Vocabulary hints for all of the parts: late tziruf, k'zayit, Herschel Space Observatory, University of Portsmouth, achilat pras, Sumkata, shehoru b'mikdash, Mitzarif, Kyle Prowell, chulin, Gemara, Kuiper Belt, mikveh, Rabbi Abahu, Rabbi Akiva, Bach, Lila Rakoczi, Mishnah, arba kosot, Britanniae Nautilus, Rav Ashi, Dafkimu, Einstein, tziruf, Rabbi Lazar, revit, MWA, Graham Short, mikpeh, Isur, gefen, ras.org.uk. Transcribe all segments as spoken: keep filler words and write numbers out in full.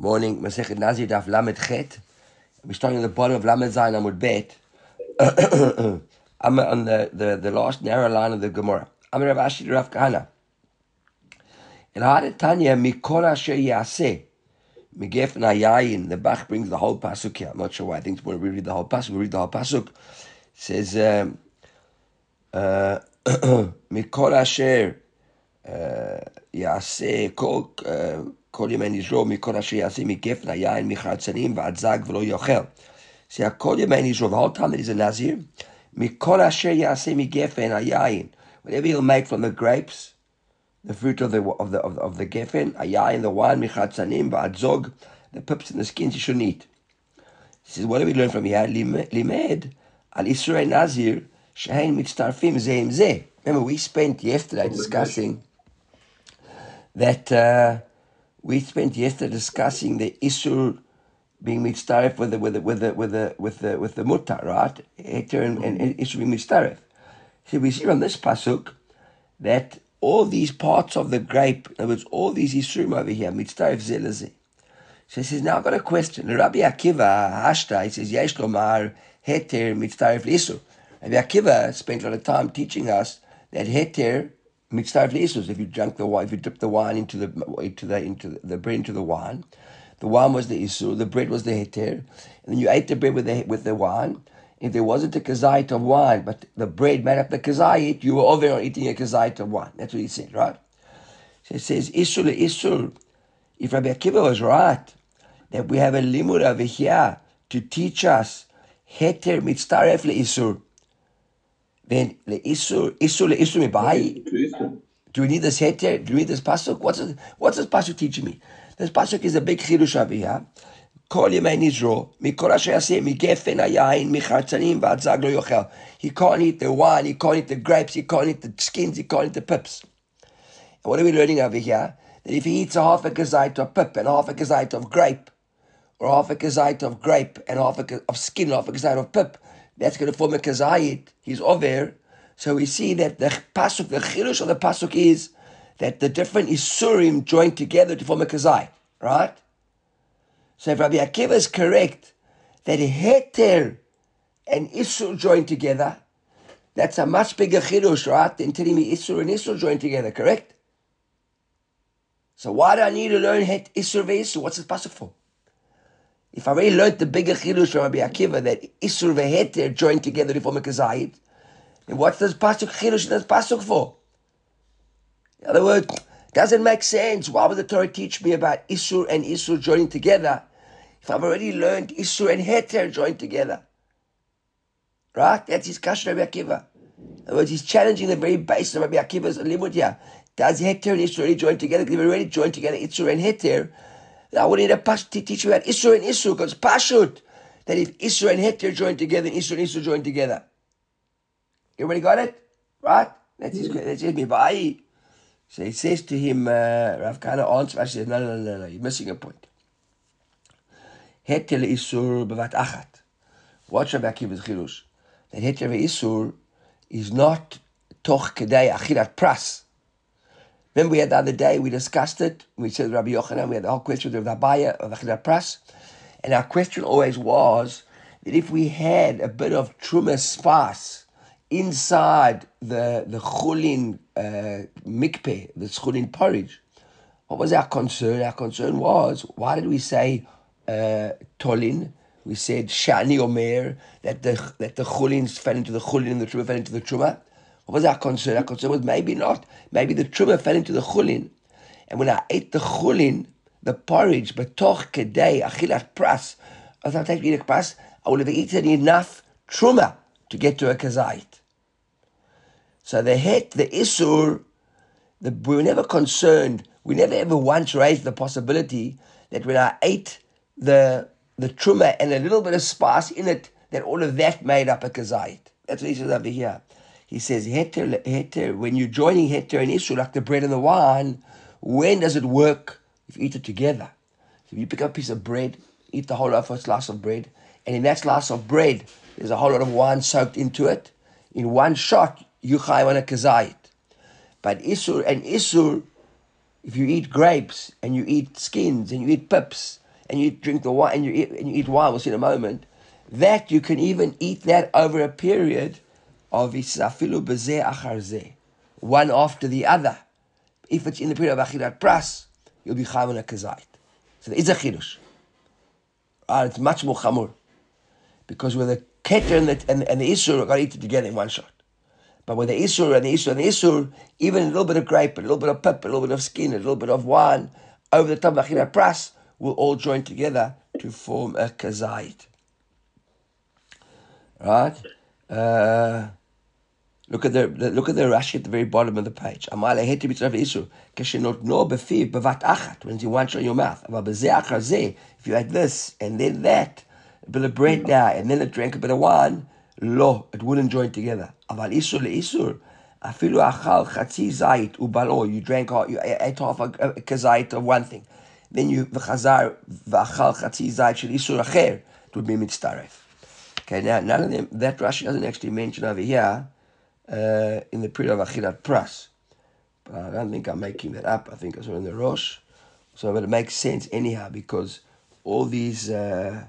morning, Mesechet Nazir Daf Lamed Chet. We're starting at the bottom of Lamed Zayin Amud Bet. I'm on the, the, the last narrow line of the Gemara. I'm Rav Ashi Rav Kahana. In Ha'ad Tanya, Mikol Asher Yaseh. Megefen Hayayin. The Bach brings the whole Pasuk here. I'm not sure why. I think when we read the whole Pasuk, we read the whole Pasuk. It says, um, uh, Mikol Asher Yaseh Kol... כל ימי נזרו, מכל אשר יעשה מגפן, היין, מחרצנים, ועד זג ולא יאכל. So כל ימי נזרו, the whole time that he's a Nazir, מכל אשר יעשה מגפן, היין. Whatever he'll make from the grapes, the fruit of the of the of the, of the gefen, היין, the wine, מחרצנים, ועד זוג, the pips and the skins he shouldn't eat. He says, what do we learn from here? לימד, על איסורי נזיר, שהן מצטרפים זה עם זה. Remember, we spent yesterday discussing that... Uh, We spent yesterday discussing the Isur being Mitzarif with the with the with the with the with the with the mutar, right? Heter and, and, and Isur being Mitzarif. So we see on this Pasuk that all these parts of the grape, in other words, all these Isurim over here, Mitzarif Zelazeh. So he says, now I've got a question. Rabbi Akiva, Hashta, he says, Yesh Lomar, Heter, Mitzarif Isur. Rabbi Akiva spent a lot of time teaching us that Heter Mitzarif l'isur. If you drank the wine, if you dipped the wine into the into the into the, the bread into the wine, the wine was the isur, the bread was the heter, and then you ate the bread with the with the wine. If there wasn't a k'zayit of wine, but the bread made up the k'zayit, you were over eating a k'zayit of wine. That's what he said, right? So it says isur l'isur. If Rabbi Akiva was right, that we have a limud over here to teach us heter mitzaref l'isur. Then le isur isur le isur mibayi. Do we need this heter? Do we need this pasuk? What's this, what's this pasuk teaching me? This pasuk is a big chiddush over here. Kol yemei nizro mikol asher yaseh migefen hayayin michartzanim v'ad zag lo yochel. He can't eat the wine. He can't eat the grapes. He can't eat the skins. He can't eat the pips. And what are we learning over here? That if he eats a half a kazait of pip and half a kazait of grape, or half a kazait of grape and half a of skin, half a kazait of pip, that's going to form a kezayit. He's over. So we see that the pasuk, the chilush of the pasuk is that the different isurim joined together to form a kezayit, right? So if Rabbi Akiva is correct that heter and isur joined together, that's a much bigger chilush, right, than telling me isur and isur joined together, correct? So why do I need to learn het isur ve'isur? What's this pasuk for? If I already learned the bigger chiddush from Rabbi Akiva that Isur veheter joined together to form a k'zayit, then what's this pasuk chiddush this pasuk for? In other words, doesn't make sense. Why would the Torah teach me about Isur and Isur joining together if I've already learned Isur and heter joined together? Right? That's his kasha Rabbi Akiva. In other words, he's challenging the very base of Rabbi Akiva's limud here. Does heter and Isur already join together? Because they've already joined together Isur and heter. I would need a pasuk to teach you about Isur and Isur, because pashut, that if Isur and Heter join together, and Isur and Isur join together. Everybody got it? Right? That's his, that's his mivayi. So he says to him, uh, Rav Kahana answers, he says, no, no, no, no, you're missing a point. Heter le'isur b'vat achat. Watch Rabbi Akiva's chidush. That Heter le'isur is not toch kedei achilat pras. Remember, we had the other day, we discussed it. We said Rabbi Yochanan, we had the whole question of the Abaya, of the Achilat Pras. And our question always was that if we had a bit of truma spice inside the, the chulin uh, mikpeh, the chulin porridge, what was our concern? Our concern was, why did we say uh, tolin? We said shani omer, that the, that the chulin fell into the chulin and the truma fell into the truma. What was our concern? Our concern was maybe not. Maybe the truma fell into the chulin. And when I ate the chulin, the porridge, batoch kedei, achilat pras, as I take eating pras, I would have eaten enough truma to get to a kazait. So the het, the isur, the, we were never concerned, we never ever once raised the possibility that when I ate the, the truma and a little bit of spice in it, that all of that made up a kazait. That's what he says over here. He says, heter, heter, when you're joining heter and isur, like the bread and the wine, when does it work? If you eat it together. So if you pick up a piece of bread, eat the whole lot of a slice of bread, and in that slice of bread, there's a whole lot of wine soaked into it. In one shot, you chayim on a k'zayit. But isur and isur, if you eat grapes, and you eat skins, and you eat pips, and you drink the wine and you eat, and you eat wine, we'll see in a moment, that you can even eat that over a period of isafilu b'zeh achar zeh, one after the other. If it's in the period of achirat pras, you'll be chayav on a k'zayit. So there is a chiddush. Right, it's much more chamur, because with the Heter and the, and, and the Isur are going to eat it together in one shot. But with the Isur and the Isur and the Isur, even a little bit of grape, a little bit of pepper, a little bit of skin, a little bit of wine, over the top of Achirat Pras, will all join together to form a Kezai. Right? Uh, look at the, the look at the Rashi at the very bottom of the page. Amale Heter Mitzarif Isur. Kashenot no befiv bevat achat. When it's in one shot in your mouth. If you had this and then that, a bit of bread now, and then it drank a bit of wine, lo, it wouldn't join together. Aval isur leisur, afilu achal chatzi zayit ubalo. You drank, you ate half a kazayit of one thing, then you v'chazar v'achal chatzi zayit shel isur acher. It would be mitzarif. Okay, now none of them. That Rashi doesn't actually mention over here uh, in the period of achirat pras, but I don't think I'm making that up. I think I saw it in the Rosh, so but it makes sense anyhow because all these. Uh,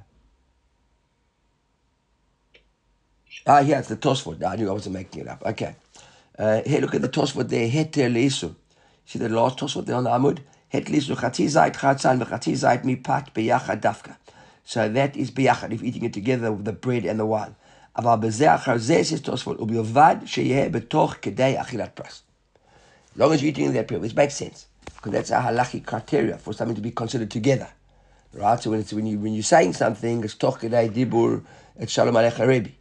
Ah, yeah, it's the Tosford. I knew I wasn't making it up. Okay. Uh, here, look at the Tosford there. Heter leisur. See the last Tosford there on the Amud? Het leisur chatzi zayit chatzan v'chatzi zayit mipat beyachad dafka. So that is beyachad, if eating it together with the bread and the wine. Aval b'zeh achar zeh, says Tosford, u'b'yovad sheyeh betoch kedei achilat pras. As long as you're eating in that period, which makes sense, because that's our halachic criteria for something to be considered together. Right? So when it's when, you, when you're saying something, it's toch kedei dibur, it's shalom alecha rebi.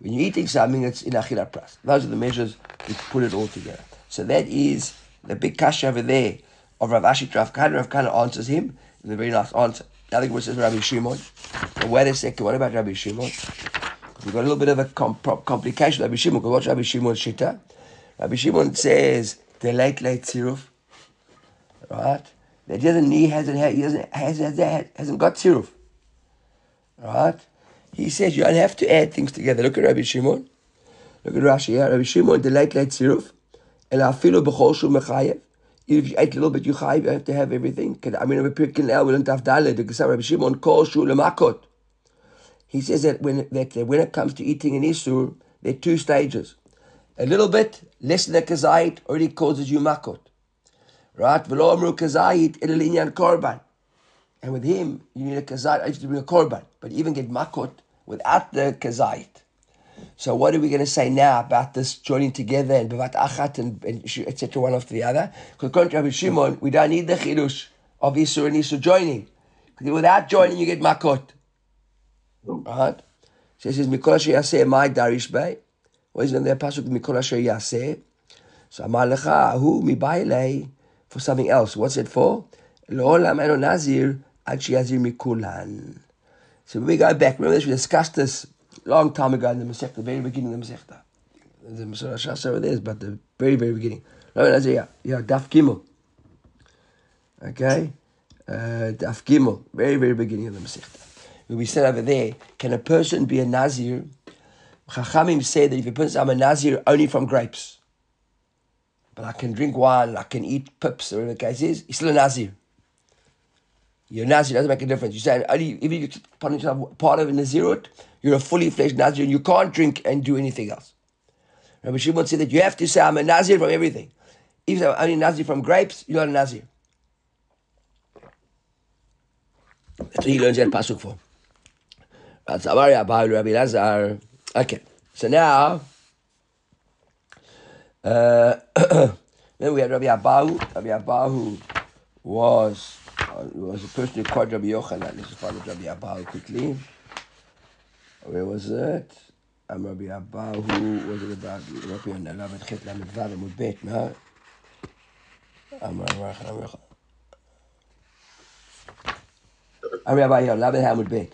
When you're eating something, it's in achirat pras. Those are the measures which put it all together. So that is the big kasha over there of Rav Ashi, Rav Kahana. Rav Kahana answers him with a very nice answer. The other question is Rabbi Shimon. But wait a second, what about Rabbi Shimon? We've got a little bit of a comp- complication with Rabbi Shimon. Because what's Rabbi Shimon's shita? Rabbi Shimon says, De lait, late tziruf. Right? That he doesn't need, hasn't, he doesn't, hasn't, hasn't got tziruf. Right? He says you don't have to add things together. Look at Rabbi Shimon. Look at Rashi. Yeah? Rabbi Shimon, the late late tziruf. Ela afilu b'chol shu mechayev. If you ate a little bit, you chayev. You have to have everything. I mean, Rabbi Shimon, kol shu lemakot. He says that when that when it comes to eating an isur, there are two stages. A little bit less than a k'zayit already causes you makot, right? V'lo amru k'zayit ela l'inyan korban. And with him, you need a k'zayit. I used to bring a korban, but even get makot without the k'zayit. So what are we going to say now about this joining together and b'vat achat and, and et cetera one after the other? Because according to Rabbi Shimon, we don't need the chiddush of Isur and Isur joining. Because without joining, you get makot. Right? So it says, Mikol Asher Yaseh, my darish bay. What is in there? Pasuk, Mikol Asher Yaseh. So amar lecha, hu mi bailei, for something else. What's it for? L'olam eno nazir. So when we go back, remember this, we discussed this a long time ago in the Mesechta, the very beginning of the Mesechta. The Mesechta over there, but the very, very beginning. Yeah, Dafkimu. Okay? Dafkimu, very, very beginning of the Mesechta. We said over there, can a person be a Nazir? Chachamim said that if a person, I'm a Nazir only from grapes, but I can drink wine, I can eat pips, or whatever the case is, he's still a Nazir. Your Nazir doesn't make a difference. You say, only if you upon yourself part of a Nazirut, you're a fully fledged Nazir and you can't drink and do anything else. Rabbi Shimon said that you have to say, I'm a Nazir from everything. If you're only a Nazir from grapes, you're not a Nazir. That's what he learns that Pasuk for. That's Rabbi Abahu, Rabbi Lazar. Okay, so now, uh, then we had Rabbi Abahu. Rabbi Abahu was. It was a person who called Rabbi Yochanan. Let's find Rabbi Abahu quickly. Where was it? I'm Rabbi Abahu. Was it about Rabbi Yochanan? Chet Lamed Vav Amud Bet. No. I'm Rabbi Yochanan. I'm Rabbi Yochanan. Lamed Amud Bet.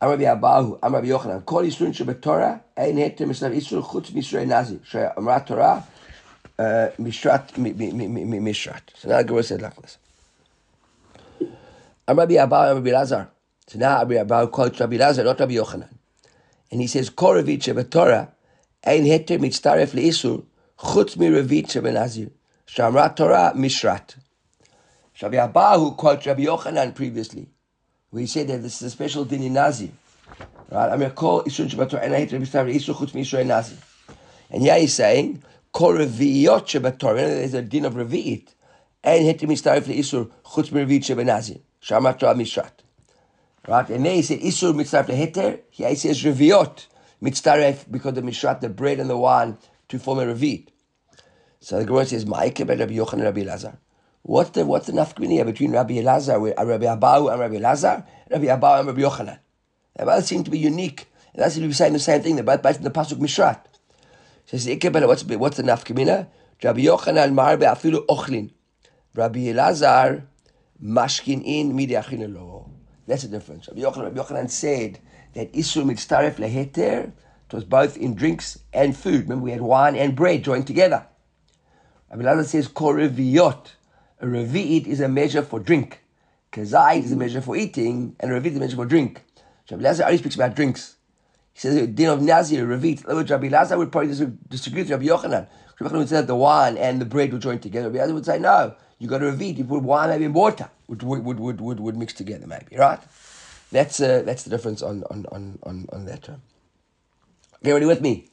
I'm Rabbi Abahu. I'm Rabbi Yochanan. Kol Isurim shebeTorah ein heter mislav Isur chutz misurei Nazir she'amra Torah Mishrat Mishrat. So now the Gemara said like this. I'm Rabbi Abahu, I'm Rabbi Lazar. So now Rabbi Abahu quotes Rabbi Lazar, not Rabbi Yochanan. And he says, Kol Revit shebeTorah ein heter mitztaref leisur chutz mi Revit shebenazir she'amra Torah Mishrat. Rabbi Abahu quotes Rabbi Yochanan previously, We say that this is a special din in Nazi. Right? I'm going to call Isur Shabbatot and I hate Rabbi Shimon Isur Chutz Isur Nazi. And yeah, he's saying Kol Reviyot Shabbatot. There's a din of Ravit and Heter Mitzarif Isur Chutz Reviyot Shabbat Nazi. Shamato Mishrat. Right? And then he said Isur Mitzarif Heter. Here he says Reviyot Mitzarif because the Mishrat, the bread and the wine, to form a Ravit. So the Gemara says Ma'ikeh ben Rabbi Yochanan and Rabbi Lazar. What's the what's the nafkamina between Rabbi Lazar, Rabbi Abahu, and Rabbi Lazar, Rabbi Abahu and Rabbi Yochanan? They both seem to be unique. They seem to be saying the same thing. They both based on the pasuk Mishrat. So he says, what's what's the nafkamina? Rabbi Yochanan marbe afilu ochlin. Rabbi Lazar mashkin in midiachin lo. That's the difference. Rabbi Yochanan, Rabbi Yochanan said that isur mitzaref leheter. It was both in drinks and food. Remember, we had wine and bread joined together. Rabbi Lazar says kol reviyot. A revit is a measure for drink. Kezai is a measure for eating, and a revit is a measure for drink. Rabbi Lazar already speaks about drinks. He says the din of Nazir, revit. Rabbi Lazar would probably disagree with Rabbi Yochanan. Rabbi Yochanan would say that the wine and the bread would join together. Rabbi Lazar would say, no, you got a revit. You put wine maybe in water, would would would would would, would mix together maybe, right? That's uh, that's the difference on on on on, on that term. Okay, ready with me?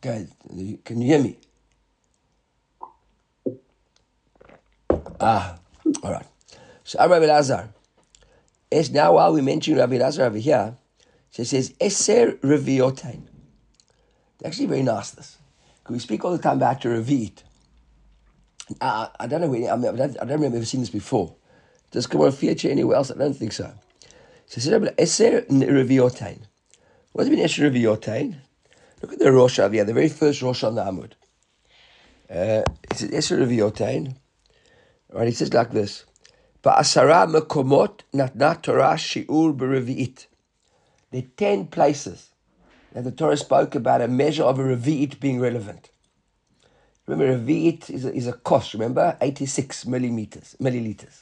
Guys, okay, can you hear me? Ah, all right. So, Rabbi Lazar. It's now while we mention Rabbi Lazar over here, so it says, eser reviotain. It's actually very nice, this. Because we speak all the time about a revit. Uh, I don't know, where, I, mean, I, don't, I don't remember if I've ever seen this before. Does Gemara feature anywhere else? I don't think so. So, it says, eser reviotain. What does it mean, eser reviotain? Look at the Rosh over here, the very first Rosh on the Amud. Uh, it says, eser reviotain. Right, it says like this: "Ba'asara mekomot natna Torah shiur b'revi'it." There are ten places that the Torah spoke about a measure of a revi'it being relevant. Remember, revi'it is a, is a kosh. Remember, eighty-six millimeters, milliliters.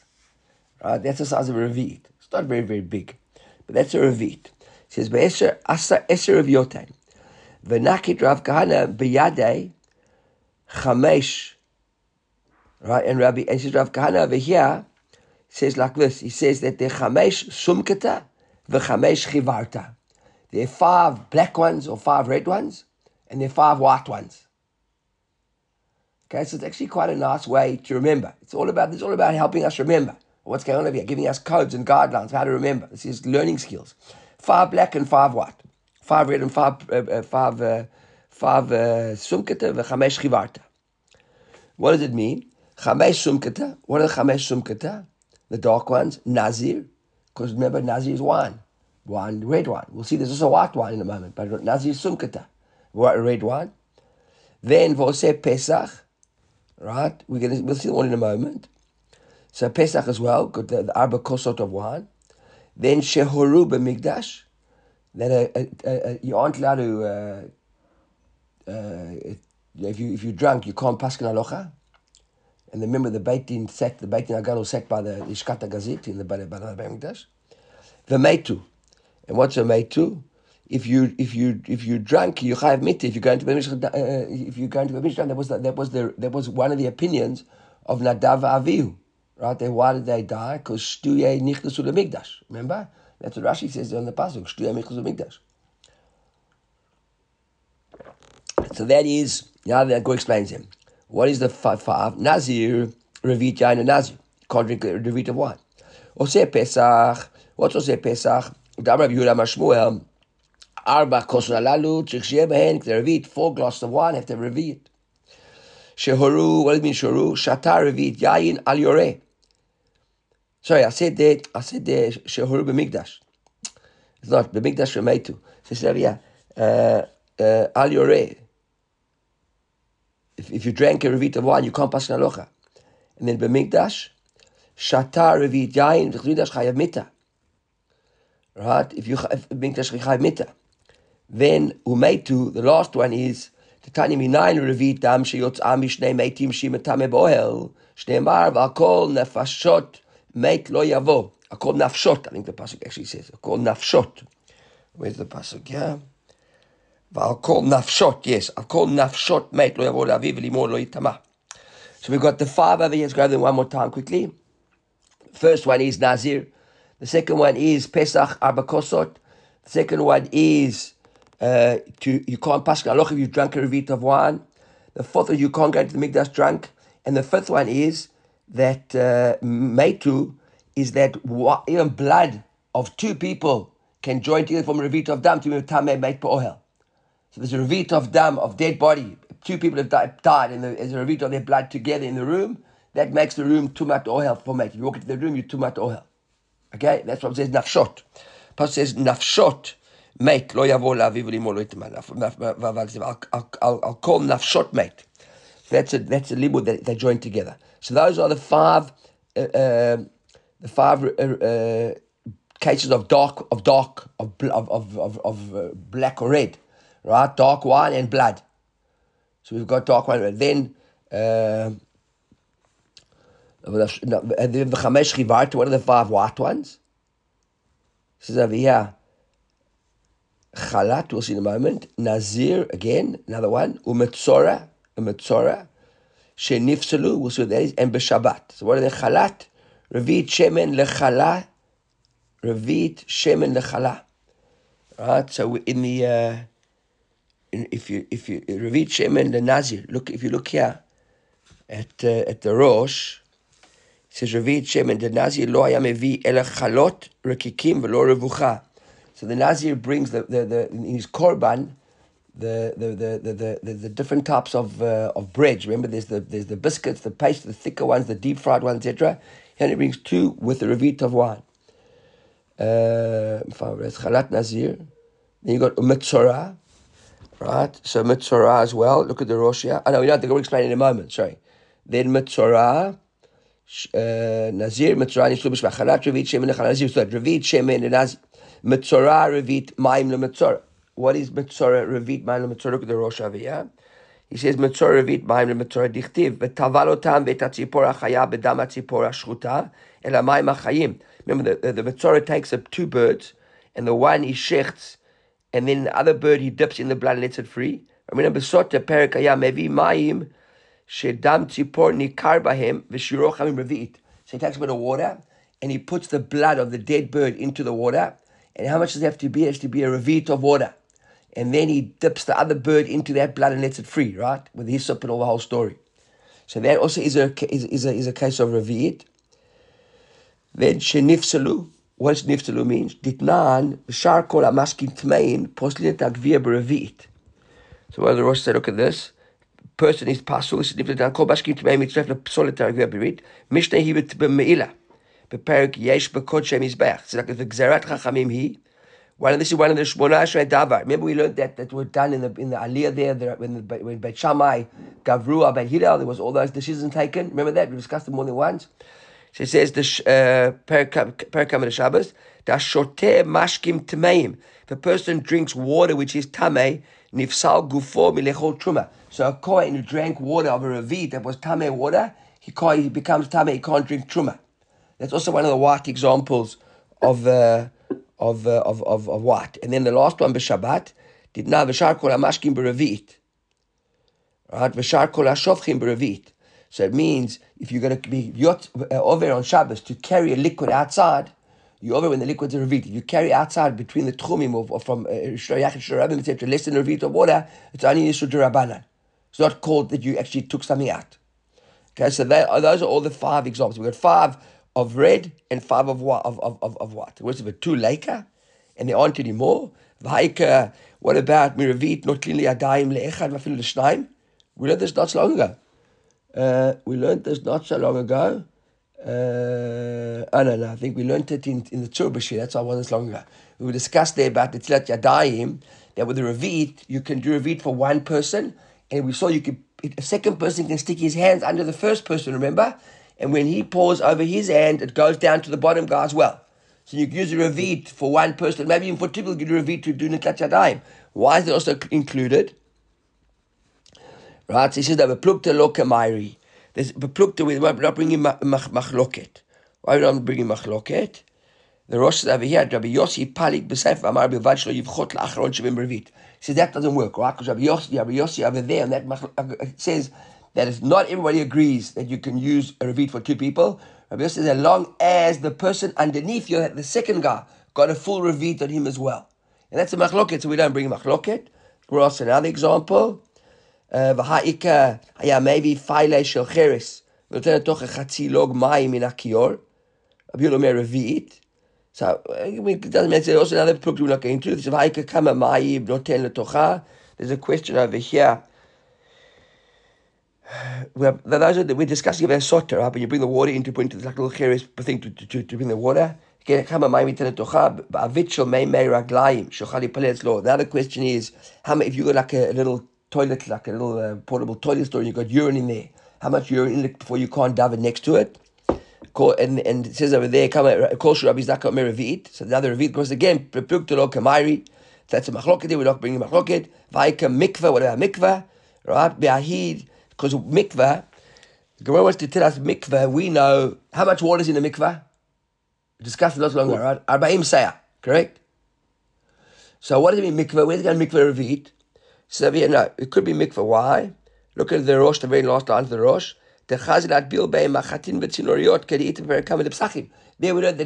Right, that's the size of a revi'it. It's not very, very big, but that's a revi'it. It says, "Ba'eser asa eser reviotain." V'nakit Rav Kahana b'yadei chamesh. Right, and Rabbi and Rav Kahana over here says like this. He says that there are chamesh sumkata v'chamesh chivarta. There are five black ones or five red ones, and there are five white ones. Okay, so it's actually quite a nice way to remember. It's all about it's all about helping us remember what's going on over here, giving us codes and guidelines for how to remember. This is learning skills. Five black and five white, five red and five uh, five uh, five sumkata v'chamesh chivarta. What does it mean? Chamesh sumkata. What are the chamesh sumkata? The dark ones. Nazir. Because remember, Nazir is wine. Wine, red wine. We'll see there's also white wine in a moment. But Nazir is sumkata. Red wine. Then, v'oseh Pesach. Right? We're gonna, we'll see the one in a moment. So, Pesach as well. Got the, the arba kosot of wine. Then, shehoru b'migdash. Then, uh, uh, uh, you aren't allowed to... Uh, uh, if, you, if you're drunk, you can't paskin alocha. And remember the Beit Din sacked, the Beit Din Hagadol was sacked by the Ishkata Gazit in the Beit HaMikdash. The Meitu. And what's a Meitu? If you if you if you drunk, you chayav miti. If you go into the Mishrat, uh, if you go into the Mishrat, that was the, that was the that was one of the opinions of Nadav Avihu. Right? They, why did they die? Because Shtuye Nichnasu L'Mikdash. Remember? That's what Rashi says on the Pasuk. Shtuye Nichnasu L'Mikdash. So that is now that Go explains him. What is the five, five? Nazir, Revit, Yain, and Nazir. Can't drink a Revit of wine. Oseh Pesach. What's Oseh Pesach? Dam Rabbi Yehuda Amar Shmuel. Arba koson alalu, tzrich sheyeh behem k'nei Revit. Four glasses of wine have to have Revit. Shehoru, what does it mean, Shehoru? Shata Revit, Yain, al yoreh. Sorry, I said that. I said that. Shehoru b'mikdash. It's not. B'mikdash v'meitu. It says, yeah. Uh, uh, al yoreh. If, if you drank a revit of wine, you can't pass an alocha. And then b'mikdash, shatar revit yain v'chiddush chayav mita. Right? If you b'mikdash chayav mita, then umeitu. The last one is t'tani minayin revit dam sheyotzam mishnei meitim shimetame bohel shneimar v'akol nefashot meit lo yavo. Akol nafshot. I think the pasuk actually says akol nafshot. Where's the pasuk? Yeah. V'alkol nafshot, yes. Alkol nafshot mate lo yavo l'aviv l'imor lo yitama. So we've got the five over here. Let's grab them one more time quickly. First one is Nazir. The second one is Pesach Arba Kosot. The second one is uh, to you can't pass Aloch if you've drunk a revit of wine. The fourth one, you can't go to the Mikdash drunk. And the fifth one is that uh, Meitu is that even blood of two people can join together from a revit of dam to be Tamei Meit Pa'ohel. So there's a revit of dam of dead body. Two people have died, died and there's a revit of their blood together in the room. That makes the room Tumat Ohel for Meit. If you walk into the room, you're Tumat Ohel. Okay? That's what it says, Nafshot. Pasuk says, Nafshot Meit, Lo Yavo La'aviv U'limo Lo Yiteman. I'll call Nafshot Meit. That's a, that's a limud that they join together. So those are the five uh, uh, the five uh, uh, cases of dark of dark of of of of, of uh, black or red, right? Dark wine and blood. So we've got dark wine and red. Then uh, and then the chamesh chivart, one of the five white ones. This is over here. Chalat, we'll see in a moment. Nazir again, another one. Umetzora. Metzora, Shenifsalu, we'll see what that is, and B'Shabbat. So what are the Chalat? Revit, Shemen, Lechala. Revit, Shemen, Lechala. Right, so we're in the, uh, in, if you, if you, Revit, Shemen, the Nazir. Look, if you look here, at uh, at the Rosh, it says, Revit, Shemen, the Nazir, Lo Hayamevi, El Chalot, Rekikim, Velo Revucha. So the Nazir brings the, the, the, in his Korban, The the, the the the the different types of uh, of breads. Remember, there's the there's the biscuits, the paste, the thicker ones, the deep fried ones, et cetera. And it brings two with the revit of wine. Uh, Chalat Nazir. Then you got Mitzarif, right? So Mitzarif as well. Look at the Rosh here. I know we don't have to explain in a moment. Sorry. Then Mitzarif, uh, Nazir, Mitzarif, Nislu B'Sheva, Chalat Revit Shemen Lechalat Nazir. So Revit Shemen Nazir, Mitzarif Revit Ma'im LeMitzarif. What is Metzora Revit Ma'im LeMetzora? Look at the Rosh over here. He says Metzora Revit Ma'im LeMetzora Dichtiv V'Taval Otam V'Et HaTzipor HaChaya B'Dam HaTzipor HaShchuta El HaMayim HaChayim. Remember, the, the, the Metzora takes up two birds, and the one he shechts, and then the other bird he dips in the blood and lets it free. Remember, Besota Perek Haya Mevi Ma'im Shedam Tzipor Nikar Bahem V'Shiro Chamim Revit. So he takes a bit of water, and he puts the blood of the dead bird into the water. And how much does it have to be? It has to be a Revit of water. And then he dips the other bird into that blood and lets it free, right? With his hyssop and all the whole story. So that also is a is is a, is a case of Revit. Then Shenifsalu, what Nifsalu means? Ditnan, Shar Kol Amaskim Tmein, Poslin Tagvia Berevit. So one of the Rosh said, look at this. Person is Pasuk, Shenifsalu, Kol Baskim Tmein, Mitzref, Poslin Tagvia Berevit, Mishneh Hibit B'Meila. Beperik yesh bekodshei mizbeach. It's like the gzerat chachamim he. One this is one of the shmona ashrei davar. Remember we learned that that were done in the in the aliyah there, there when the, when Beit Shammai, Gavrua, Beit Hillel, there was all those decisions taken. Remember that we discussed them more than once. She says the perikam of the Shabbos da shoteh mashkim tameim. The person drinks water which is tamei nifsal gufo milechol truma. So a kohen who drank water of a revit that was tamei water, he can't, he becomes tamei. He can't drink truma. That's also one of the white examples of uh, of, uh, of of of white. And then the last one, b'Shabbat, did now v'shar kol hamashkim b'revit, right? V'shar kol hashofchim b'revit. So it means if you're going to be yot uh, over on Shabbos to carry a liquid outside, you over when the liquid's a revit. If you carry outside between the tchumim or, or from shroyach and shroyabim, et cetera, less than a revit of water, it's only isur d'rabanan. It's not called that you actually took something out. Okay, so they are, those are all the five examples. We've got five of red and five of white. Of, of, of, of white. What's it? Two laker, and there aren't any more. What about miravit not cleanly adayim leechad v'afilu l'shnaim? We learned this not so long ago. Uh, we learned this not so long ago. Uh, I don't know. I think we learned it in, in the Tzurbashi. That's why it wasn't so long ago. We discussed there about the tzilat yadayim, that with the revit you can do revit for one person, and we saw you could a second person can stick his hands under the first person. Remember. And when he pours over his hand, it goes down to the bottom guy as well. So you can use a revit for one person, maybe even for two people, you can do a revit to do niklat yadayim. Why is it also included? Right, so he says that beplukta lo kamairi. There's beplukta, we're not bringing machloket. Why are we not bringing machloket? The Rosh says over here, Rabbi Yossi palik b'seif amar b'vad shlo yivchot la'achron shevim revit. He says that doesn't work, right? Because Rabbi Yossi, Rabbi Yossi over there, and that says, that is, not everybody agrees that you can use a revit for two people. Rabbi Yossi says, as long as the person underneath you, the second guy, got a full revit on him as well. And that's a machloket, so we don't bring machloket. We're asked another example. V'ha'ika haya maybe faile shel cheres. V'notena tocha chatzi log mayim min hakior. Rabbi Yossi omer revit. So it doesn't make sense. Also another book we're not going to. V'ha'ika kama mayim noten letocha. There's a question over here. Well, those are the, we're discussing about soter, right? When you bring the water into put into this like little cheres thing to, to, to, to bring the water. The other question is, how if you got like a, a little toilet, like a little uh, portable toilet store, and you got urine in there, how much urine in it before you can't dive it next to it? And and it says over there, so the other revit, because again, that's a machloket there, we're not bringing machloket. Vaika mikveh, whatever mikveh, right? Be'ahid. Because mikveh, the Gemara wants to tell us mikveh, we know how much water is in the mikveh. We discussed it not long ago, right? Arba'im sayah, correct? So what does it mean mikveh? Where's it going mikveh revit? So yeah, no, it could be mikveh. Why? Look at the Rosh, the very last line of the Rosh. There we know the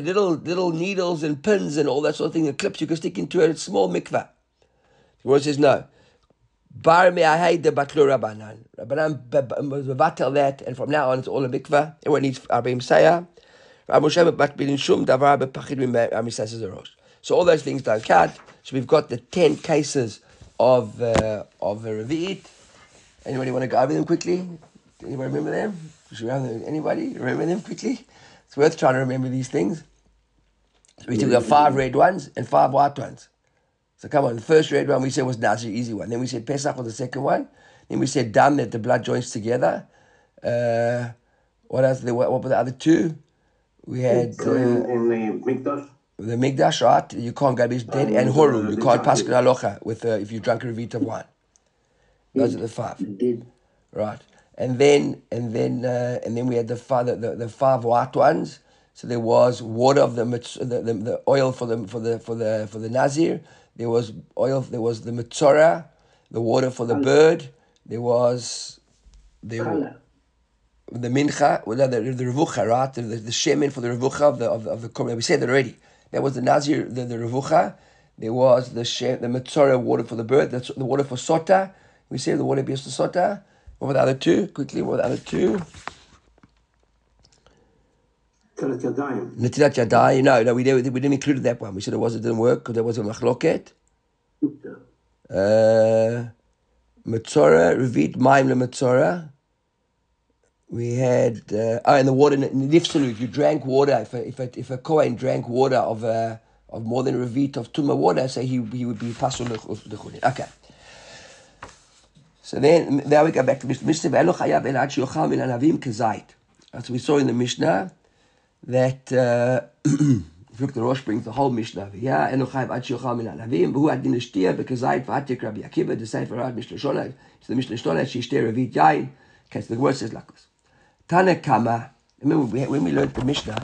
little little needles and pins and all that sort of thing, the clips you can stick into a small mikveh. The Rosh says no. Bar me'ahai de batlu rabbanan. Rabbanan was mevatel that, and from now on it's all a mikveh. Everyone needs arba'im sayah. So all those things don't count. So we've got the ten cases of uh, of the revit. Anybody want to go over them quickly? Anybody remember them? Anybody remember them quickly? It's worth trying to remember these things. So we took five red ones and five white ones. So come on, the first red one we said was Nazir, easy one. Then we said Pesach was the second one. Then we said Dam, that the blood joins together. Uh, what else? What, what were the other two? We had uh, in the Mikdash. The Mikdash, right? You can't go because dead. Um, and Horu, you can't pass an aloha with uh, if you drank a revit of wine. Those are the five. Right. And then and then uh, and then we had the five the, the, the five white ones. So there was water of the mitz, the, the, the oil for the for the for the for the Nazir. There was oil, there was the mitzora, the water for the Kala. Bird, there was there Kala. The mincha, well, no, the, the revucha, right? The, the, the shemen for the revucha of the of the, of the korban. We said that already. There was the nazir, the, the revucha. There was the shem, the metzora water for the bird. That's the water for sota. We said the water for sota. What were the other two? Quickly, what were the other two? Netilat yadayim. Netilat yadayim. No, no, we didn't. We didn't include that one. We said it was it didn't work because there was a machloket. Uh, metzora revit maim le metzora. We had uh, oh, and the water nifsalut. You drank water. If a, if a, if a kohen drank water of uh, of more than a revit of tuma water, so he he would be pasul the chulin. Okay. So then now we go back to Mishnah. As we saw in the Mishnah, that uh, if you look, the Rosh brings the whole Mishnah. Yeah, elo chayav ad shiochal min anavim. Who had din l'shtia bek'zayit v'atik Rabbi Akiva. The same for Rabbi Mishnah Shona. It's the Mishnah Shona. She shtia revit yain. Okay, so the word says like this. Tana Kama, remember we had, when we learned the Mishnah,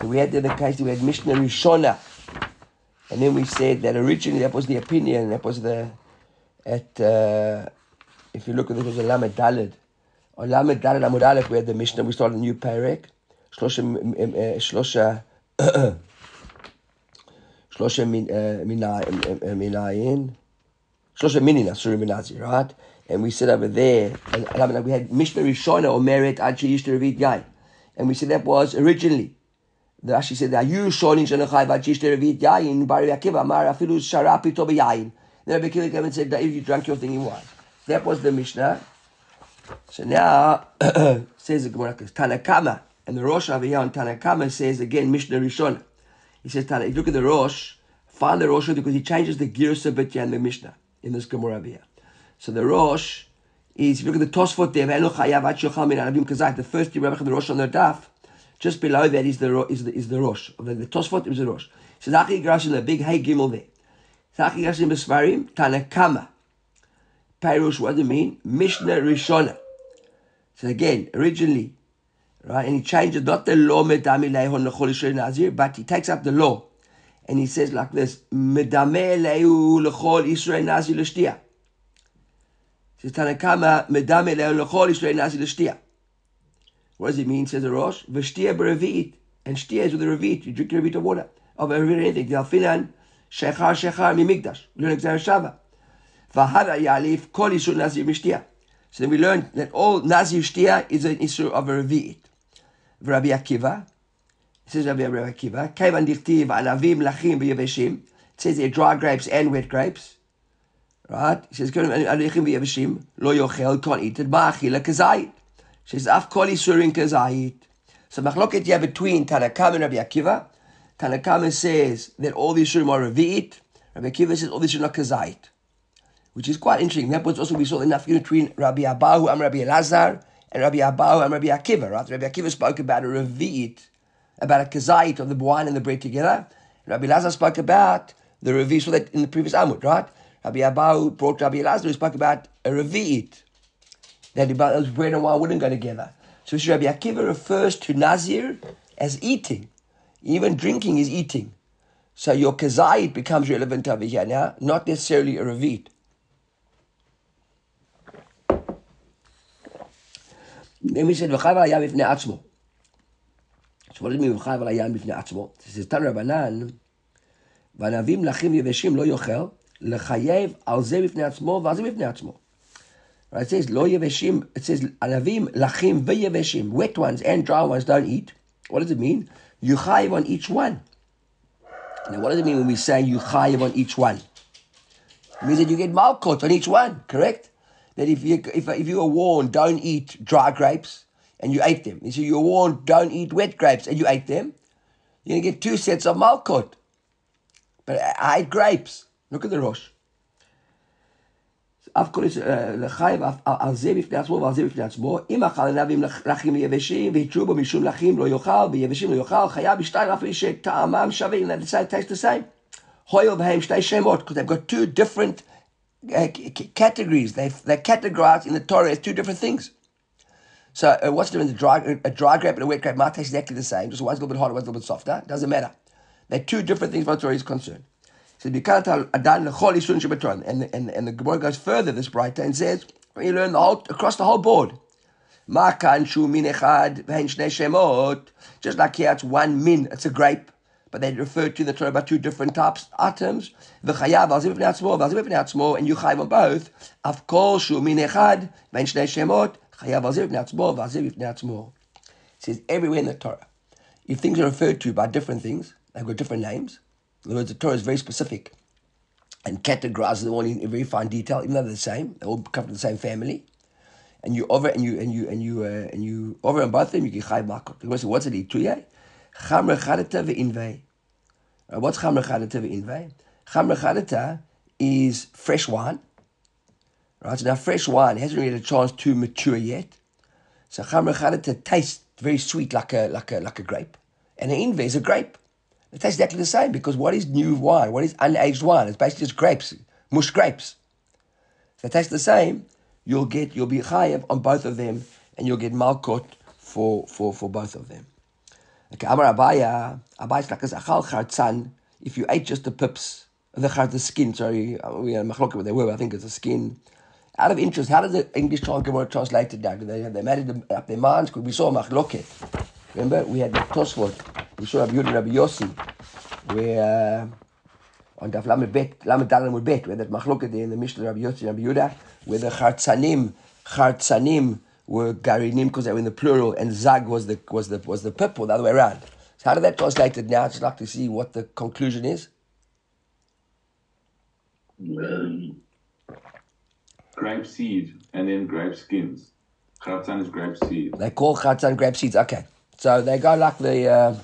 so we had the case, we had Mishnah Rishona. And then we said that originally that was the opinion, that was the, at, uh, if you look at it, it was a Lamed Daled. On Lamed Daled Amud Aleph, we had the Mishnah, we started a new parak. Shlosha, Shlosha, Shlosha Minayin, Shlosha Minina, Suri Minazi, right? And we said over there, and, and we had Mishnah Rishona or Meret Ad Sheyishter Revit Yain. And we said that was originally. The Rashi said, Ayu Shonin Shanachai Ad Sheyishter Revit Yain, Bar Yakiva Amar Afilu Sharapito Tobe Yain. Then Rabbi Akiva came and said, if you drank your thing in wine. That was the Mishnah. So now, says the Gemara, Tanakama. And the Rosh over here on Tanakama says again, Mishnah Rishona. He says, Tanakama, if you look at the Rosh, find the Rosh because he changes the Girsa a bit in the Mishnah, in this Gemara over here. So the Rosh is, if you look at the Tosford there, the first two Rabbis of the Rosh on the Daf, just below that is the is the, is the Rosh. The, the Tosford is the Rosh. So Zaki Grash in the big Hey Gimel there. Zaki Grash in the Svarim, Tanakama. Perush, what does it mean? Mishnah Rishona. So again, originally, right, and he changes not the law, but he takes up the law. And he says like this, Medame lehu lechol Israel Nazir l'shtia. So Tanakama medame lehu lechol Israel Nazir l'shtia. What does it mean, says the Rosh? V'shtia b'revit. And shtia is with the revit. You drink the revit of water. Of a revit or anything. D'alfinan shechar shechar mimikdash. We learn Xer Shava. V'hara ya'alif kol isur nazir mishtia. So then we learn that all nazir shtia is an isur of a revit. Rabbi Akiva. It says Rabbi Akiva. Kaivan dirtiv alavim lachim v'yaveshim. It says they dry grapes and wet grapes. Right? It says, lo yochel, can't eat it, ba'achila k'zayit. It says, af kol isurim k'zayit. So, machloket yeah between Tanakam and Rabbi Akiva. Tanakam says that all the isurim are revit. Rabbi Akiva says all the isurim are k'zayit. Which is quite interesting. That was also, we saw enough between Rabbi Abahu and Rabbi Lazar, and Rabbi Abahu and Rabbi Akiva, right? Rabbi Akiva spoke about a revit, about a k'zayit of the wine and the bread together. Rabbi Lazar spoke about the revit, so that in the previous amud, right? Rabbi Abahu brought Rabbi Lazar, who spoke about a revit, that about bread and wine wouldn't go together. So Rabbi Akiva refers to nazir as eating. Even drinking is eating. So your kezayit becomes relevant over here now, not necessarily a revit. Then we said, v'chayv al hayam ifnei atzmo. So what does it mean, v'chayv al hayam ifnei atzmo? It says, Tan Rabbanan, v'anavim lachim yeveshim lo yochel, L'chayev al ze b'fnei atzmo v'al ze b'fnei atzmo. Right, it says, lo yeveshim, it says, alavim, lachim, v'yeveshim, wet ones and dry ones don't eat. What does it mean? You chayev on each one. Now, what does it mean when we say you chayev on each one? It means that you get makot on each one, correct? That if you if, if you were warned, don't eat dry grapes, and you ate them. And so you were warned, don't eat wet grapes, and you ate them. You're going to get two sets of makot. But I ate grapes. Look at the Rosh. Af kol lechayev al ze b'fnei atzmo v'al ze b'fnei atzmo. Im achal anavim lachim v'yeveshim v'hitru bo mishum lachim lo yochal v'yeveshim lo yochal chayav b'shtayim af she'ta'amam shaveh. And they taste the same. Hoyev v'hem shtay shemot, because they've got two different uh, categories. They've, they're categorized in the Torah as two different things. So uh, what's the difference? A dry, a dry grape and a wet grape might taste exactly the same. Just one's a little bit harder, one's a little bit softer. Doesn't matter. They're two different things by the Torah is concerned. And the, and, and the Gemara goes further, this writer, and says, you learn the whole, across the whole board. Just like here, it's one min, it's a grape, but they refer to the Torah by two different types, items. And you chayav on both. It says everywhere in the Torah, if things are referred to by different things, they've got different names. In other words, the Torah is very specific and categorizes them all in very fine detail, even though they're the same. They all come from the same family. And you over and you and you and you uh, and you over and both them, you get chayav makot. Because what's it eat? Tuye? Chamre chadata ve'invei. What's chamre chadata ve'invei? Chamre chadata is fresh wine. Right? So now fresh wine hasn't really had a chance to mature yet. So chamre chadata tastes very sweet like a like a like a grape. And an inve is a grape. It tastes exactly the same, because what is new wine? What is unaged wine? It's basically just grapes, mush grapes. If they taste the same, you'll get you'll be chayev on both of them, and you'll get malkot for for for both of them. Okay, Amar Abaya, Abaya's like as achal chartzan. If you ate just the pips, the chart, the skin. Sorry, we are machloket what they were. But I think it's the skin. Out of interest, how does the English translate it now? Do they have they made it up their minds? Because we saw machloket. Remember, we had the Tosford. We saw Rabbi Yudin, Rabbi Yossi, where uh, on Daf Lamed Bet, Lamed Dalan Mud Bet, where that machloket in the Mishnah, Rabbi Yossi, Rabbi Yudah, where the chartzanim, chartzanim were garinim because they were in the plural, and zag was the was the was the pip, or the other way around. So how did that translate it now? I'd just like to see what the conclusion is. Um, grape seeds and then grape skins. Chatzan is grape seed. They call chatzan grape seeds. Okay, so they go like the. Uh,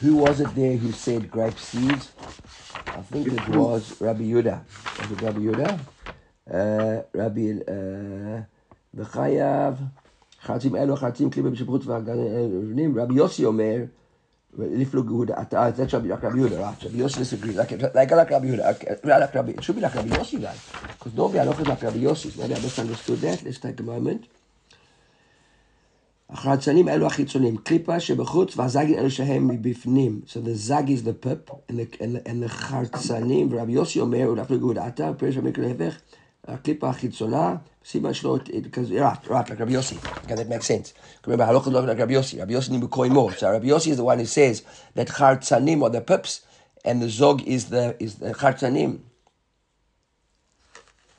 who was it there who said grape seeds? I think it was Rabbi Yehuda. Was it Rabbi Yehuda? Uh, Rabbi V'chayav chatzim elo chatzim klibim shibchut v'aganim. Rabbi Yossi Omer liflug Yehuda. That's Rabbi Yehuda, right? Rabbi Yossi disagrees. Okay, they go like Rabbi Yehuda. Okay, like Rabbi. It should be like Rabbi Yossi, guys. Because nobody I know is like Rabbi Yossi. Maybe I misunderstood that. Let's take a moment. So the zag is the pip, and the and the, and the chartzanim. Rabbi Yossi Omer, הקליפה החיצונה, סימן שלו את כזה, רק, רק, רק רבי יוסי. Because it makes sense. Remember, הלוכת לא רק רבי יוסי. רבי יוסי נמקוי מור. So רבי יוסי is the one who says that חרצנים are the pips, and the zog is the, is the חרצנים.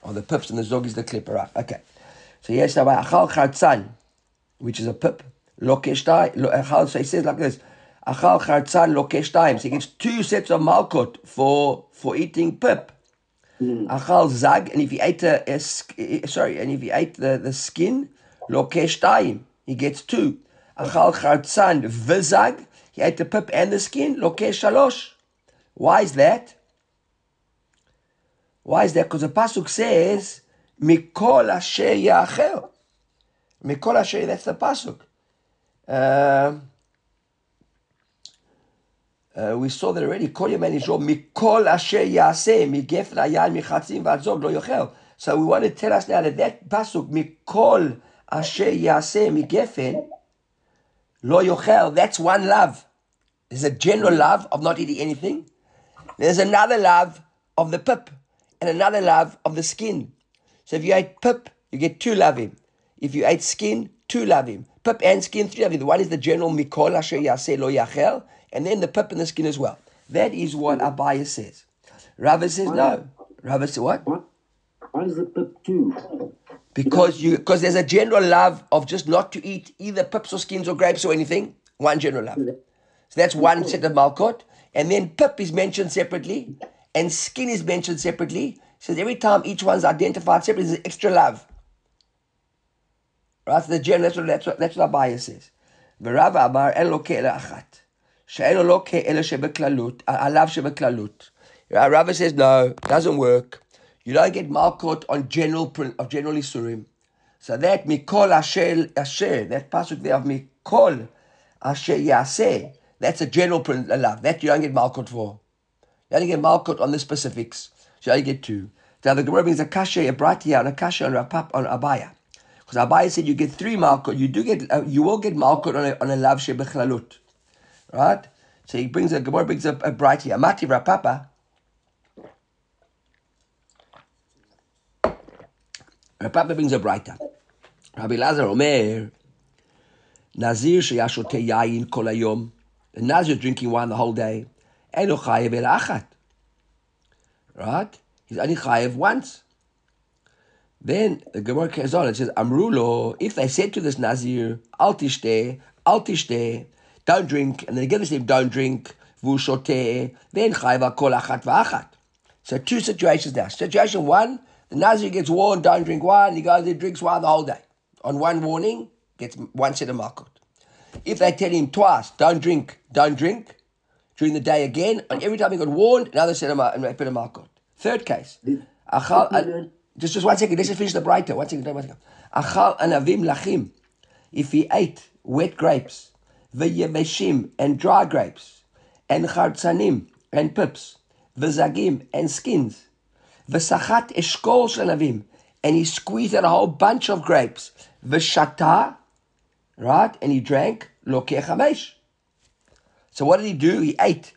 Or the pips, and the zog is the clipper. Right. Okay. So yes, Rabbi achal chartzan, which is a pip. Lo keshtayim. Lo achal. So he says like this: achal chartzan lo keshtayim. So he gives two sets of malkot for for eating pip. Mm. Achal zag, and if he ate a, a, a sorry, and if he ate the, the skin, lo keshtayim, he gets two. Achal chartzan v'zag, he ate the pip and the skin. Lo keshalosh. Why is that? Why is that? Because the Pasuk says, Mikol Asher Yaseh. Mikol Asher, that's the Pasuk. Uh, uh, we saw that already. Mikol Asher Yaseh. So we want to tell us now that that Pasuk, Mikol Asher Yaseh migefen lo yochel, that's one love. There's a general love of not eating anything. There's another love of the pip. And another love of the skin. So if you ate pip, you get two lavim. If you ate skin, two lavim. Pip and skin, three lavim. The one is the general mikol asher yaseh lo yachel, and then the pip and the skin as well. That is what Abaya says. Rava says why? No. Rava says what? Why, why is the pip two? Because you because there's a general love of just not to eat either pips or skins or grapes or anything. One general love. So that's one set of malkot, and then pip is mentioned separately. And skin is mentioned separately. So every time each one's identified separately, there's extra love. Right? The general, that's what, that's what, that's what Abaya says. V'Rav Amar en lo ke'ela achat. She'en lo ke'ela shebeklalut. Alav shebeklalut. Rava says, no, doesn't work. You don't get malkot on general of general Isurim. So that mikol asher, asher, that pasuk there of mikol asher yaseh, that's a general love. That you don't get malkot for. You only get malkot on the specifics. So you only get two. Now the Gemara brings a kasha, a bratia, and a kasha on Rapap on Abaya, because Abaya said you get three malkot. You do get, uh, you will get malkot on a, on a lav shebechlalot, right? So he brings a Gemara brings a, a bratia. Amati Rapapa. Rapapa brings a braita. Rabbi Lazar Omer Nazir sheyashote yayin kol hayom. The Nazir drinking wine the whole day. Right? He's only chayev once. Then the Gemara carries on and says, Amrulo, if they said to this Nazir, Al tishteh, Al tishteh, don't drink, and then again they said, don't drink, Vu shoteh, then chayev kol achat v'achat. So two situations now. Situation one, the Nazir gets warned, don't drink wine, he goes there, drinks wine the whole day. On one warning, gets one set of makot. If they tell him twice, don't drink, don't drink, during the day again, and every time he got warned, another set of malkot. Third case. Achal, an, just, just one second, let's just finish the brighter. One second, one second. Achal anavim lachim. If he ate wet grapes, v'yeveshim, and dry grapes, and chartzanim, and pips, v'zagim, and skins, v'sachat eshkol shanavim, and he squeezed out a whole bunch of grapes, v'shata, right, and he drank lokeh chamesh. So what did he do? He ate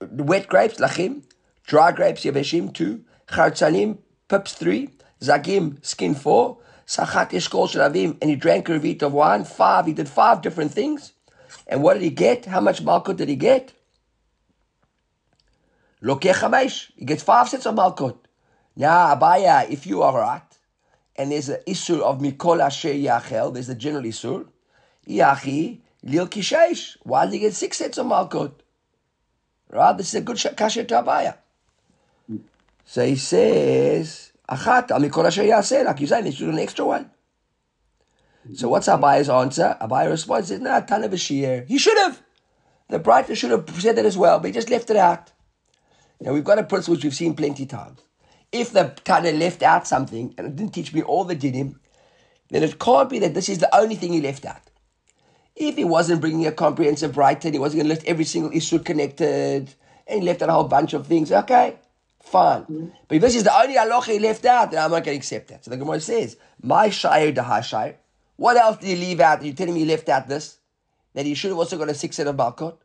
wet grapes, lachim, dry grapes, yeveshim, two, chartzanim, pips, three, zagim, skin, four, sachat eshkol shavim, and he drank a revit of wine, five. He did five different things. And what did he get? How much malkot did he get? Lokeh chamesh. He gets five sets of malkot. Now, Abaya, if you are right, and there's an isur of mikol asher yachel, there's a general isur, yachi, Lil Kishesh, why did he get six sets of malkot? Right, this is a good kasha to Abaya. So he says, Achat, amikol asher yaseh, like you say, let's do an extra one. So what's Abaya's answer? Abaya responds, says, nah, ton of a shear. He should have. The brightness should have said that as well, but he just left it out. Now we've got a principle which we've seen plenty times. If the Tana left out something, and it didn't teach me all the dinim, then it can't be that this is the only thing he left out. If he wasn't bringing a comprehensive writer, he wasn't going to list every single issue connected, and he left out a whole bunch of things, okay, fine. Mm-hmm. But if this is the only halacha he left out, then I'm not going to accept that. So the Gemara says, my shayr da hashayr. What else did he leave out? You're telling me he left out this? That he should have also got a six set of balkot?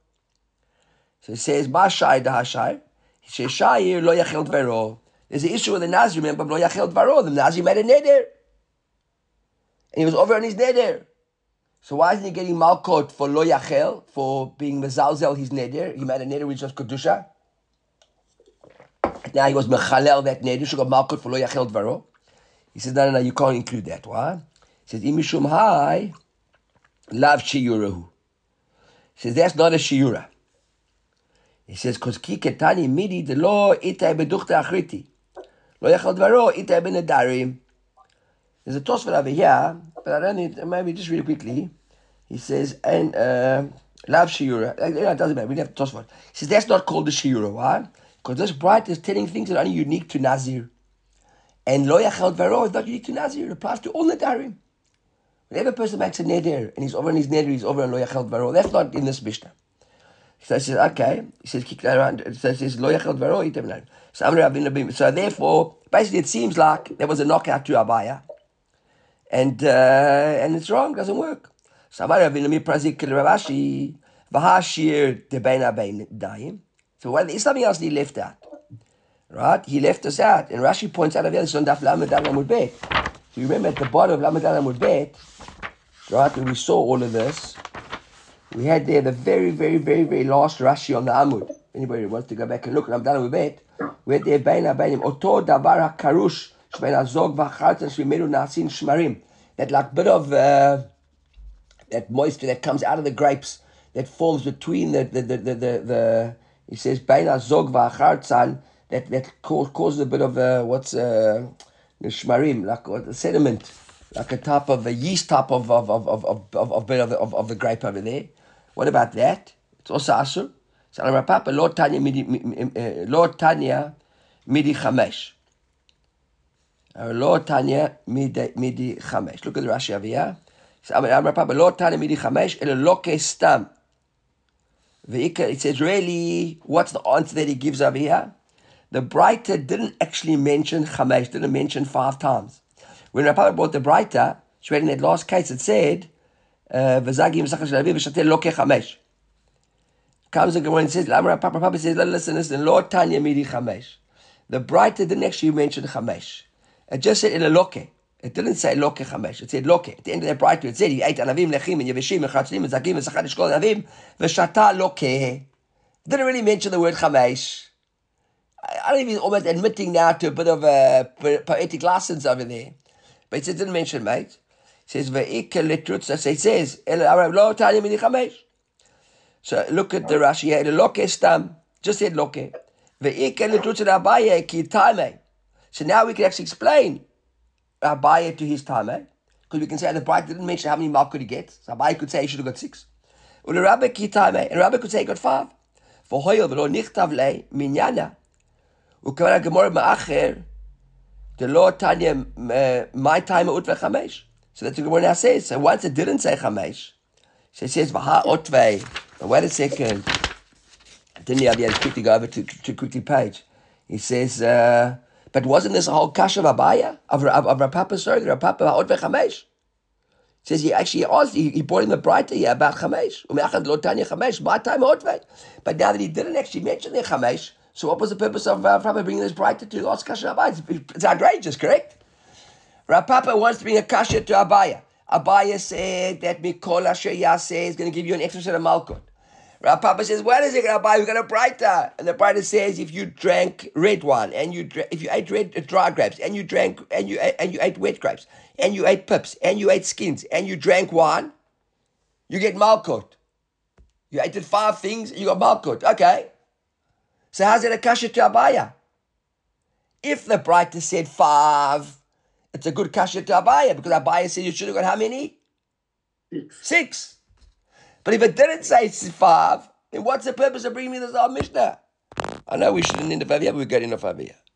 So he says, my shayr da hashayr. He says, shayr lo yachel dvero. There's an issue with the Nazir, remember, no yachel dvaro. The Nazir made a neder, and he was over on his neder. So why isn't he getting malkot for lo yachel, for being mezalzel his neder? He made a neder which was kedusha. Now he was mechalel that neder. Should got malkot for lo yachel dvaro. He says, no, no, no, you can't include that. Why? He says, imishum hai lav shiurahu. He says, that's not a shiura. He says, because ki ketani midi de lo itai beduchta achriti. Lo yachal dvaro itai benedarim. There's a Tosford over here, but I don't need, maybe just really quickly. He says, and uh, lav shiura. It doesn't matter, we don't have Tosford. He says, that's not called the shiura. Why? Because this bright is telling things that are only unique to Nazir. And lo yachal dvaro is not unique to Nazir. It applies to all nedarim. Whenever a person makes a neder, and he's over on his neder, he's over on lo yachal dvaro. That's not in this Mishnah. So he says, okay. He says, so, he says, lo yachal dvaro item name. So, so therefore, basically it seems like there was a knockout to Abaya. And uh, and it's wrong, doesn't work. So Amar Avinami Prazik Ravashi Vahashir Debaina Bain Daim. So well, there's something else he left out. Right? He left us out. And Rashi points out of the other Daf Lamed Alamud Bet. So you remember at the bottom of Lamed Alamud Bet, right, when we saw all of this, we had there the very, very, very, very last Rashi on the Amud. Anybody who wants to go back and look at Lamed Alamud Bet, we had there Baina Bainim Oto Davar HaKarush. That like bit of uh, that moisture that comes out of the grapes that forms between the the the the the, the he says that that causes a bit of uh, what's uh shmarim, like what, a sediment, like a type of a yeast type of of of of of of, of bit of the of, of the grape over there. What about that? It's also Isur. So Papa Lord Tanya Midi Lord Tanya Midi Chamesh. Lo Tanya Midi Chamesh. Look at the Rashi Aviyah. Lo Tanya Midi Chamesh el loke stam. It says really, what's the answer that he gives over here? The Breiter didn't actually mention Chamesh, didn't mention five times. When Rapapa brought the Breiter, she read in that last case, it said, V'zagim Sachar Shalavi V'shatel loke Chamesh. Comes the Gemara and says, Rapapa says, listen, listen, Lo Tanya Midi Chamesh. The Breiter didn't actually mention Chamesh. It just said in a loke. It didn't say loke chamesh. It said loke. At the end of that bright, it said he ate anavim, lechim, and yeveshim, and chatzlim, and zakim, and sachar nishkol anavim, v'shata loke. It didn't really mention the word chamesh. I don't even almost admitting now to a bit of a poetic license over there. But it says, didn't mention, mate. It says, so it says, lo tanya mini chamesh. So look at the Rashi here. The loke stam. Just said loke. Ve'ike letrutz Abaye ki tamei. So now we can actually explain Abaya to his time, eh? Because we can say the bride didn't mention how many makot he gets. So Abaya could say he should have got six. Or the Rabbi ki time, eh? And Rabbi could say he got five. For hoyel v'lo nichtav le minyana. Ukavana gemor ma'acher. The Lord tanya my time ut ve'chamesh. So that's what the Gemara now says. So once it didn't say chamesh, so it says v'ha otvei. Now wait a second. Didn't he have to quickly go over to, to quickly page? He says. Uh, But wasn't this a whole kash of Abaya? Of, of, of Rapapa, sorry, Rapapa, Ha'od ve'chamesh. Says he actually asked, he, he brought in the brighter here about chamesh. Ume'achad lo tanya chamesh, my time Ha'od ve'chamesh. But now that he didn't actually mention the chamesh, so what was the purpose of uh, Rapapa bringing this brighter to the last kash of Abaya? It's, it's outrageous, correct? Rapapa wants to bring a kash to Abaya. Abaya said that Mikol Asher Yaseh is going to give you an extra set of malkot. Rav Papa says, what is it going to buy? We're going to brighter. And the brighter says, if you drank red wine, and you dra- if you ate red uh, dry grapes, and you drank and you ate, and you ate wet grapes, and you ate pips, and you ate skins, and you drank wine, you get malkot. You ate five things, you got malkot. Okay. So how's it a kasha to Abaya? If the brighter said five, it's a good kasha to Abaya, because Abaya said you should have got how many? Six. Six. But if it didn't say five, then what's the purpose of bringing me this old Mishnah? I know we shouldn't end up over here, but we're getting off over here.